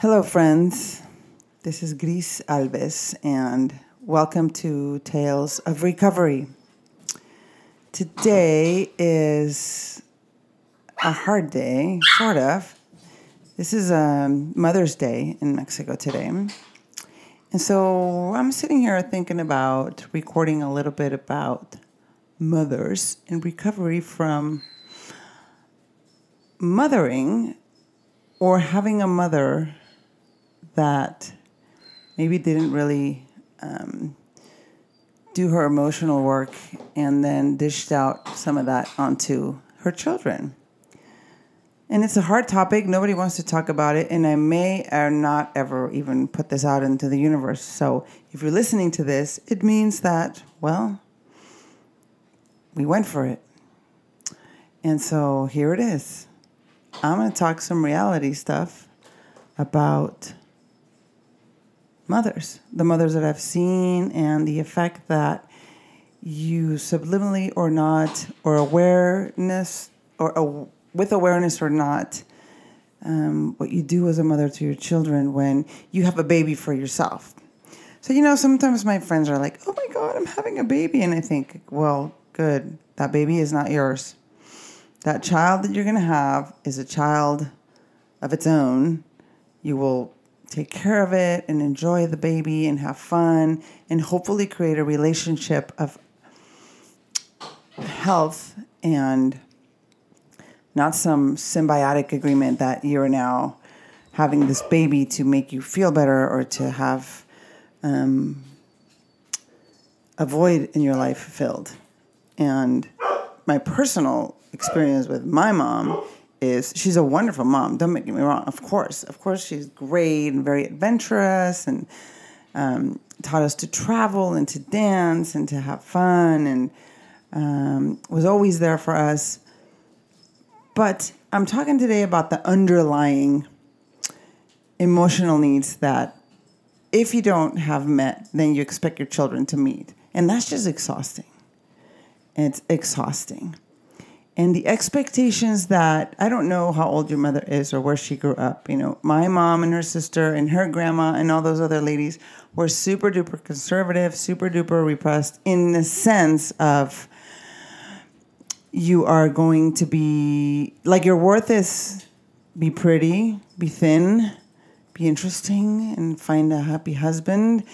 Hello, friends. This is Gris Alves, and welcome to Tales of Recovery. Today is a hard day, sort of. This is Mother's Day in Mexico today. And so I'm sitting here thinking about recording a little bit about mothers and recovery from mothering or having a mother that maybe didn't really do her emotional work and then dished out some of that onto her children. And it's a hard topic. Nobody wants to talk about it. And I may or not ever even put this out into the universe. So if you're listening to this, it means that, well, we went for it. And so here it is. I'm going to talk some reality stuff about mothers, the mothers that I've seen, and the effect that you subliminally or not, or awareness, or with awareness or not, what you do as a mother to your children when you have a baby for yourself. So, you know, sometimes my friends are like, oh my God, I'm having a baby. And I think, well, good. That baby is not yours. That child that you're going to have is a child of its own. You will take care of it and enjoy the baby and have fun and hopefully create a relationship of health and not some symbiotic agreement that you're now having this baby to make you feel better or to have a void in your life filled. And my personal experience with my mom is she's a wonderful mom. Don't make me wrong. Of course, she's great and very adventurous and taught us to travel and to dance and to have fun and was always there for us. But I'm talking today about the underlying emotional needs that if you don't have met, then you expect your children to meet. And that's just exhausting. It's exhausting. And the expectations that, I don't know how old your mother is or where she grew up. You know, my mom and her sister and her grandma and all those other ladies were super duper conservative, super duper repressed in the sense of you are going to be, like, your worth is be pretty, be thin, be interesting, and find a happy husband.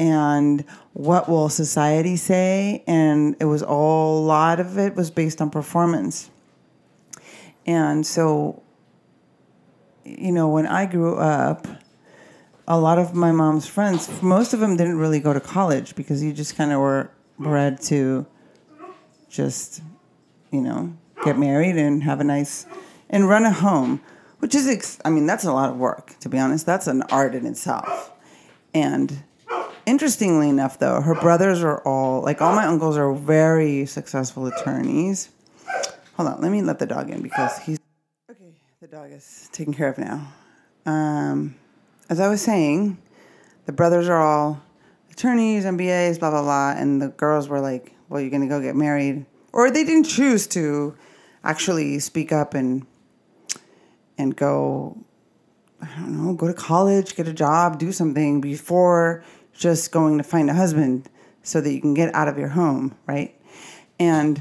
And what will society say? And it was all, a lot of it was based on performance. And so, you know, when I grew up, a lot of my mom's friends, most of them didn't really go to college because you just kind of were bred to just, you know, get married and have a nice, and run a home, which is, that's a lot of work, to be honest. That's an art in itself. And interestingly enough, though, her brothers are all my uncles are very successful attorneys. Hold on, let me let the dog in because he's... Okay, the dog is taken care of now. As I was saying, the brothers are all attorneys, MBAs, blah, blah, blah, and the girls were like, well, you're going to go get married. Or they didn't choose to actually speak up and go, I don't know, go to college, get a job, do something before just going to find a husband so that you can get out of your home, right? And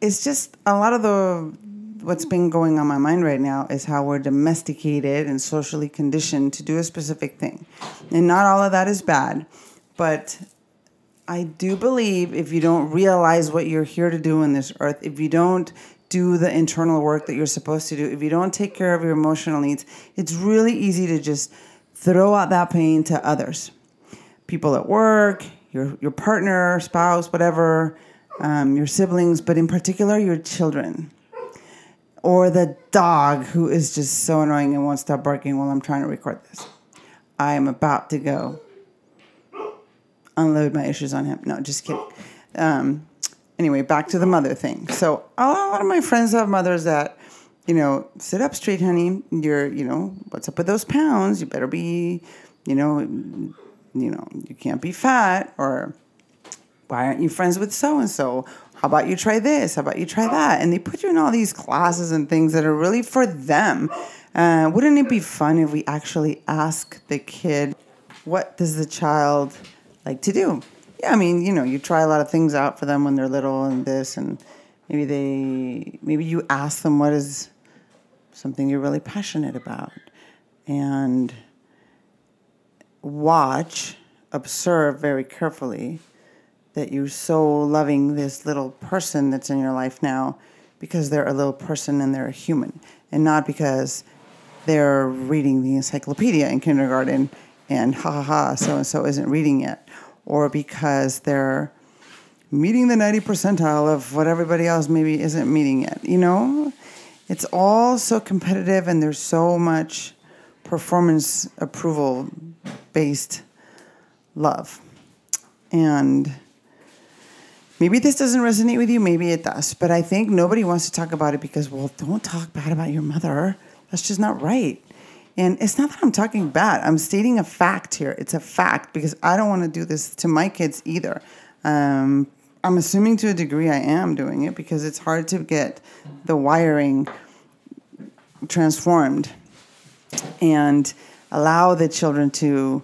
it's just a lot of what's been going on my mind right now is how we're domesticated and socially conditioned to do a specific thing. And not all of that is bad, but I do believe if you don't realize what you're here to do on this earth, if you don't do the internal work that you're supposed to do, if you don't take care of your emotional needs, it's really easy to just throw out that pain to others, people at work, your partner, spouse, whatever, your siblings, but in particular, your children or the dog who is just so annoying and won't stop barking while I'm trying to record this. I am about to go unload my issues on him. No, just kidding. Anyway, back to the mother thing. So a lot of my friends have mothers that, you know, sit up straight, honey. You're, you know, what's up with those pounds? You better be, you know, you can't be fat. Or why aren't you friends with so-and-so? How about you try this? How about you try that? And they put you in all these classes and things that are really for them. Wouldn't it be fun if we actually ask the kid, what does the child like to do? Yeah, I mean, you know, you try a lot of things out for them when they're little and this, and maybe you ask them what is something you're really passionate about, and watch, observe very carefully that you're so loving this little person that's in your life now because they're a little person and they're a human, and not because they're reading the encyclopedia in kindergarten and so-and-so isn't reading it, or because they're meeting the 90th percentile of what everybody else maybe isn't meeting yet. You know, it's all so competitive and there's so much performance approval-based love. And maybe this doesn't resonate with you, maybe it does, but I think nobody wants to talk about it because, well, don't talk bad about your mother. That's just not right. And it's not that I'm talking bad. I'm stating a fact here. It's a fact because I don't want to do this to my kids either. I'm assuming to a degree I am doing it because it's hard to get the wiring transformed and allow the children to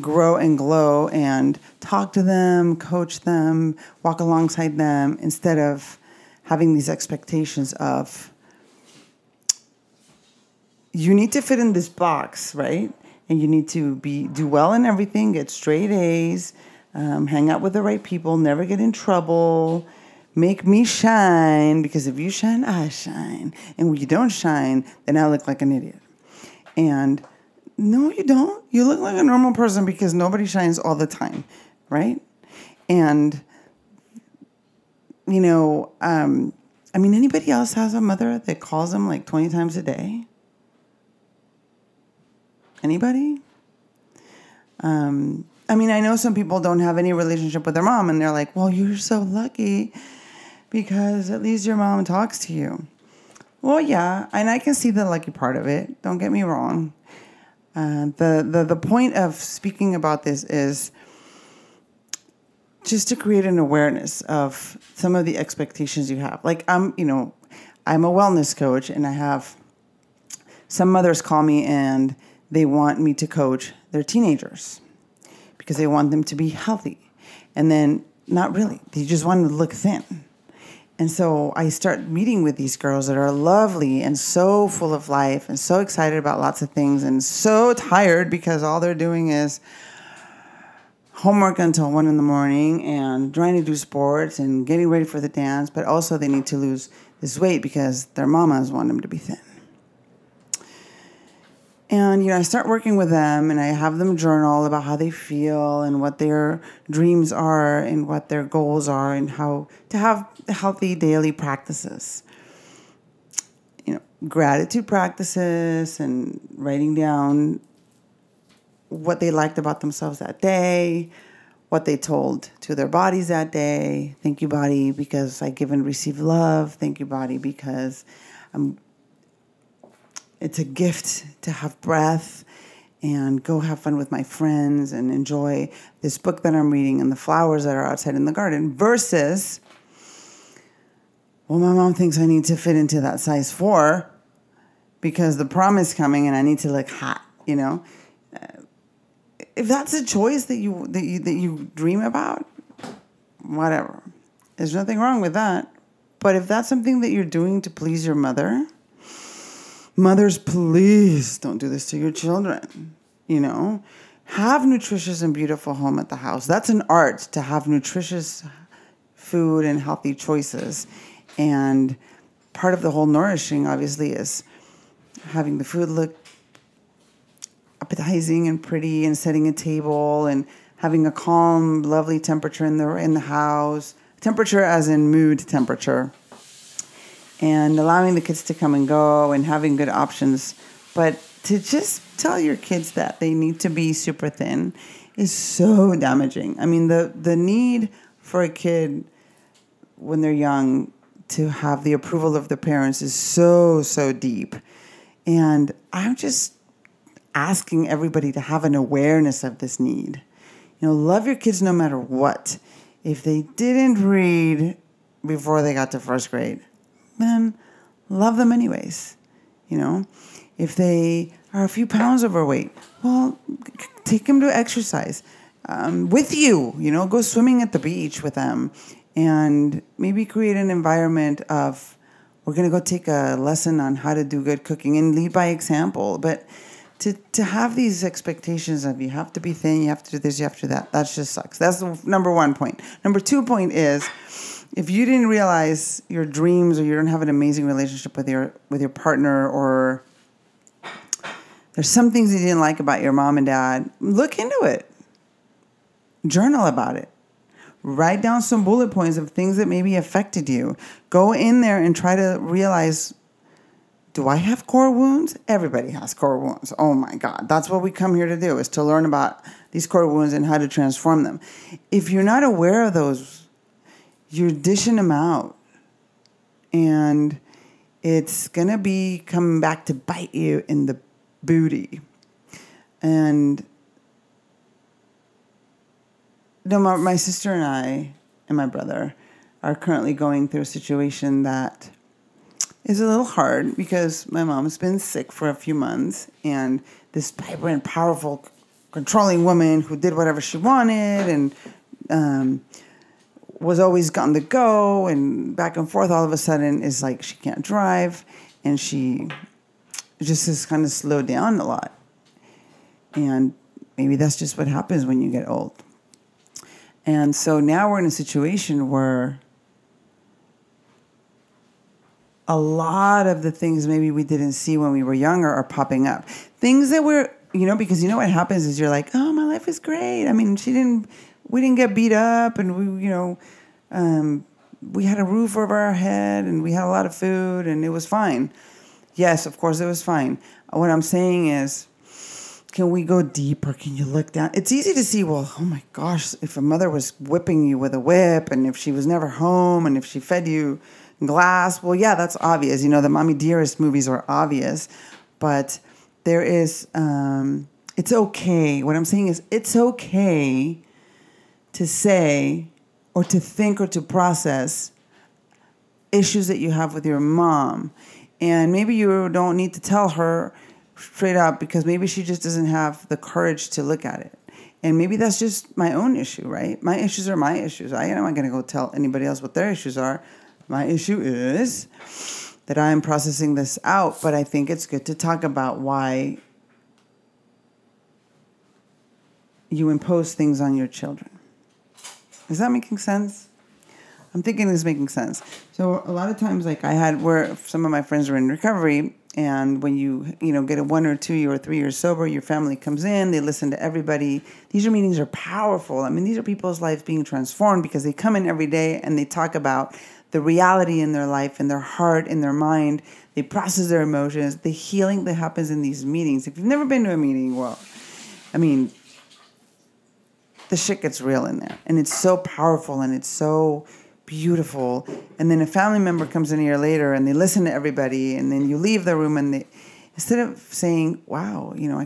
grow and glow and talk to them, coach them, walk alongside them instead of having these expectations of you need to fit in this box, right? And you need to do well in everything, get straight A's, hang out with the right people, never get in trouble, make me shine, because if you shine, I shine. And when you don't shine, then I look like an idiot. And no, you don't. You look like a normal person because nobody shines all the time, right? And, you know, I mean, anybody else has a mother that calls them like 20 times a day? Anybody? I mean, I know some people don't have any relationship with their mom and they're like, well, you're so lucky because at least your mom talks to you. Well, yeah, and I can see the lucky part of it. Don't get me wrong. The point of speaking about this is just to create an awareness of some of the expectations you have. Like I'm a wellness coach, and I have some mothers call me and they want me to coach their teenagers because they want them to be healthy, and then not really. They just want to look thin. And so I start meeting with these girls that are lovely and so full of life and so excited about lots of things and so tired because all they're doing is homework until 1 a.m. and trying to do sports and getting ready for the dance. But also they need to lose this weight because their mamas want them to be thin. And, you know, I start working with them and I have them journal about how they feel and what their dreams are and what their goals are and how to have healthy daily practices. You know, gratitude practices and writing down what they liked about themselves that day, what they told to their bodies that day. Thank you, body, because I give and receive love. Thank you, body, because it's a gift to have breath and go have fun with my friends and enjoy this book that I'm reading and the flowers that are outside in the garden versus, well, my mom thinks I need to fit into that size 4 because the prom is coming and I need to look hot, you know? If that's a choice that you dream about, whatever. There's nothing wrong with that. But if that's something that you're doing to please your mother... Mothers, please don't do this to your children, you know. Have nutritious and beautiful home at the house. That's an art to have nutritious food and healthy choices. And part of the whole nourishing, obviously, is having the food look appetizing and pretty and setting a table and having a calm, lovely temperature in the house. Temperature as in mood temperature. And allowing the kids to come and go and having good options. But to just tell your kids that they need to be super thin is so damaging. I mean, the need for a kid when they're young to have the approval of their parents is so, so deep. And I'm just asking everybody to have an awareness of this need. You know, love your kids no matter what. If they didn't read before they got to first grade, then love them anyways. you know. If they are a few pounds overweight, well, take them to exercise with you, you know, go swimming at the beach with them and maybe create an environment of, we're going to go take a lesson on how to do good cooking and lead by example. But to have these expectations of you have to be thin, you have to do this, you have to do that, that just sucks. That's the number one point. Number 2 point is, if you didn't realize your dreams or you don't have an amazing relationship with your partner, or there's some things you didn't like about your mom and dad, look into it. Journal about it. Write down some bullet points of things that maybe affected you. Go in there and try to realize, do I have core wounds? Everybody has core wounds. Oh my God. That's what we come here to do, is to learn about these core wounds and how to transform them. If you're not aware of those, you're dishing them out, and it's going to be coming back to bite you in the booty. And no, my sister and I and my brother are currently going through a situation that is a little hard because my mom's been sick for a few months, and this vibrant, powerful, controlling woman who did whatever she wanted and was always on the go and back and forth, all of a sudden is like, she can't drive, and she just has kind of slowed down a lot. And maybe that's just what happens when you get old. And so now we're in a situation where a lot of the things maybe we didn't see when we were younger are popping up. Things that we're, you know, because you know what happens is you're like, oh, my life is great. I mean, we didn't get beat up, and we, you know, we had a roof over our head, and we had a lot of food, and it was fine. Yes, of course it was fine. What I'm saying is, can we go deeper? Can you look down? It's easy to see, well, oh my gosh, if a mother was whipping you with a whip, and if she was never home, and if she fed you glass, well, yeah, that's obvious. You know, the Mommy Dearest movies are obvious, but there is, it's okay. What I'm saying is, it's okay to say or to think or to process issues that you have with your mom. And maybe you don't need to tell her straight up, because maybe she just doesn't have the courage to look at it. And maybe that's just my own issue, right? My issues are my issues. I am not going to go tell anybody else what their issues are. My issue is that I am processing this out, but I think it's good to talk about why you impose things on your children. Is that making sense? I'm thinking it's making sense. So a lot of times, like I had, where some of my friends were in recovery, and when you know, get a 1 or 2 year or 3 years sober, your family comes in, they listen to everybody. These meetings are powerful. I mean, these are people's lives being transformed, because they come in every day and they talk about the reality in their life, in their heart, in their mind. They process their emotions, the healing that happens in these meetings. If you've never been to a meeting, well, I mean, the shit gets real in there, and it's so powerful, and it's so beautiful. And then a family member comes in a year later, and they listen to everybody, and then you leave the room, and they, instead of saying, wow, you know,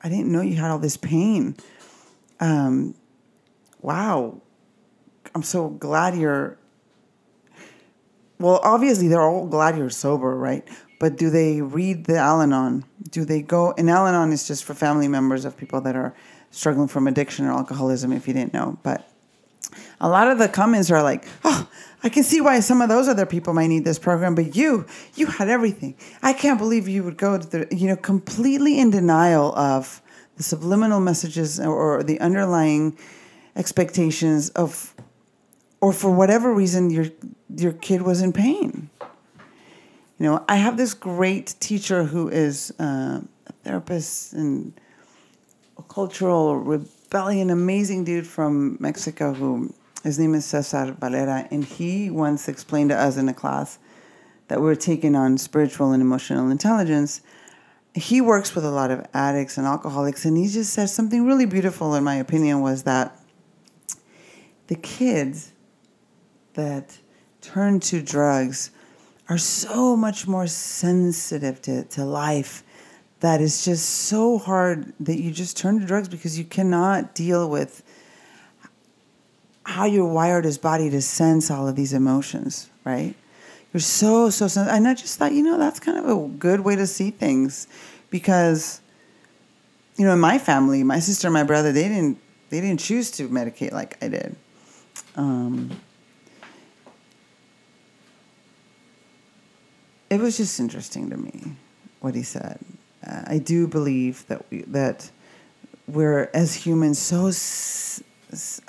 I didn't know you had all this pain. Wow, I'm so glad you're, well, obviously they're all glad you're sober, right? But do they read the Al-Anon? Do they go, and Al-Anon is just for family members of people that are struggling from addiction or alcoholism, if you didn't know. But a lot of the comments are like, oh, I can see why some of those other people might need this program, but you had everything. I can't believe you would go to the, you know, completely in denial of the subliminal messages or the underlying expectations of, or for whatever reason, your kid was in pain. You know, I have this great teacher who is a therapist and a cultural rebellion, amazing dude from Mexico, who his name is Cesar Valera, and he once explained to us in a class that we were taking on spiritual and emotional intelligence. He works with a lot of addicts and alcoholics, and he just said something really beautiful, in my opinion, was that the kids that turn to drugs are so much more sensitive to life, that is just so hard that you just turn to drugs because you cannot deal with how you're wired as body to sense all of these emotions, right? They're so sensitive. And I just thought, that's kind of a good way to see things, because, in my family, my sister and my brother, they didn't choose to medicate like I did. It was just interesting to me what he said. I do believe that we're as humans so,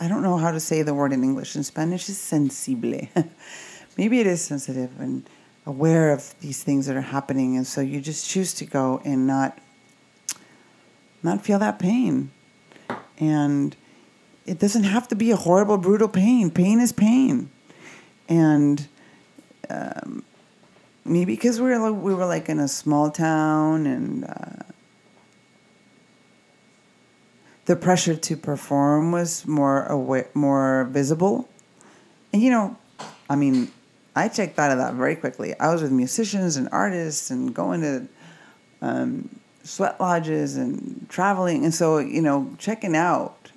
I don't know how to say the word in English. In Spanish, is sensible. Maybe it is sensitive and aware of these things that are happening. And so you just choose to go and not feel that pain. And it doesn't have to be a horrible, brutal pain. Pain is pain. And maybe because we were like in a small town, and the pressure to perform was more visible. And, I checked out of that very quickly. I was with musicians and artists and going to sweat lodges and traveling. And so, checking out,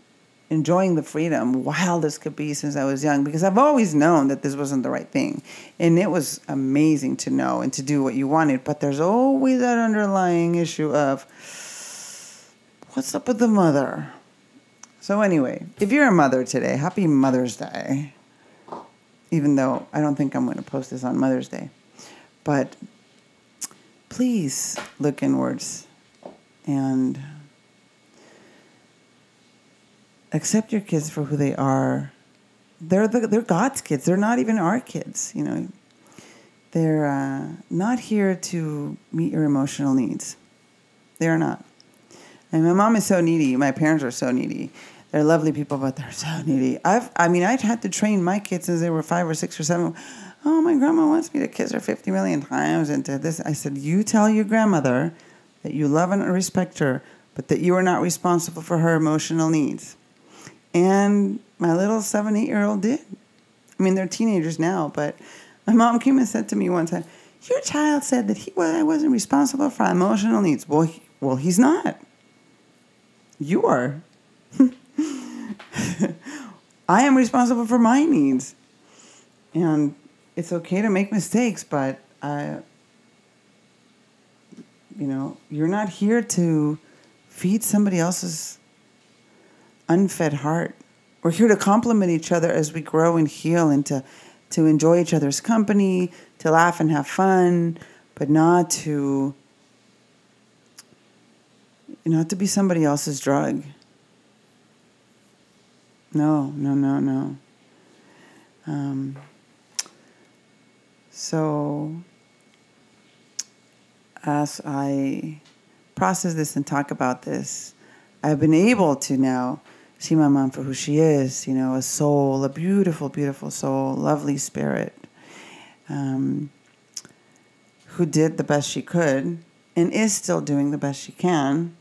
enjoying the freedom, wild as could be since I was young, because I've always known that this wasn't the right thing. And it was amazing to know and to do what you wanted. But there's always that underlying issue of, what's up with the mother? So anyway, if you're a mother today, happy Mother's Day. Even though I don't think I'm going to post this on Mother's Day. But please look inwards and accept your kids for who they are. They're God's kids. They're not even our kids, They're not here to meet your emotional needs. They are not. And my mom is so needy. My parents are so needy. They're lovely people, but they're so needy. I'd had to train my kids since they were 5 or 6 or 7. Oh, my grandma wants me to kiss her 50 million times and to this. I said, you tell your grandmother that you love and respect her, but that you are not responsible for her emotional needs. And my little 7, 8-year-old did. They're teenagers now, but my mom came and said to me one time, your child said that I wasn't responsible for emotional needs. Well, he's not. You are. I am responsible for my needs, and it's okay to make mistakes, but you're not here to feed somebody else's unfed heart. We're here to complement each other as we grow and heal, and to enjoy each other's company, to laugh and have fun, but not to be somebody else's drug. No. So as I process this and talk about this, I've been able to now see my mom for who she is, a soul, a beautiful, beautiful soul, lovely spirit, who did the best she could and is still doing the best she can.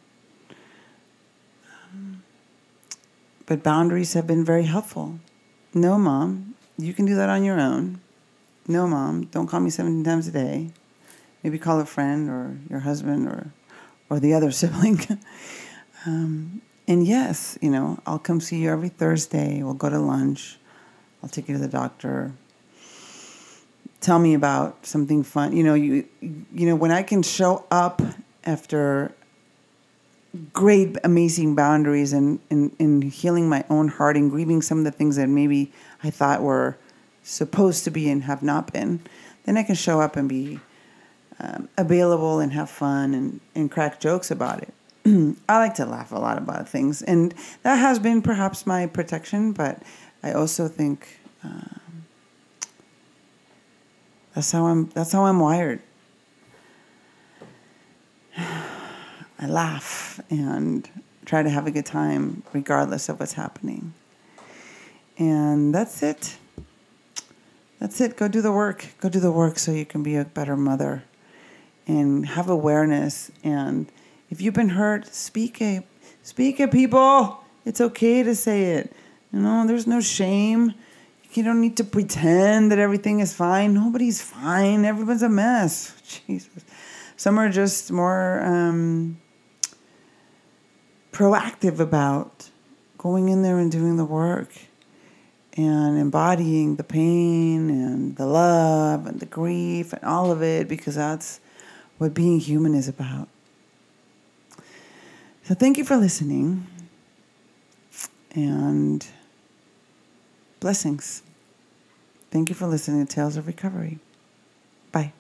But boundaries have been very helpful. No, Mom, you can do that on your own. No, Mom, don't call me 17 times a day. Maybe call a friend or your husband or the other sibling. And yes, I'll come see you every Thursday. We'll go to lunch. I'll take you to the doctor. Tell me about something fun. When I can show up after great, amazing boundaries and healing my own heart and grieving some of the things that maybe I thought were supposed to be and have not been, then I can show up and be available and have fun and crack jokes about it. I like to laugh a lot about things, and that has been perhaps my protection, but I also think that's how I'm wired. I laugh and try to have a good time regardless of what's happening. And that's it. That's it. Go do the work. Go do the work so you can be a better mother and have awareness. And if you've been hurt, speak it. Speak it, people. It's okay to say it. There's no shame. You don't need to pretend that everything is fine. Nobody's fine. Everyone's a mess. Jesus. Some are just more proactive about going in there and doing the work and embodying the pain and the love and the grief and all of it, because that's what being human is about. So thank you for listening, and blessings. Thank you for listening to Tales of Recovery. Bye.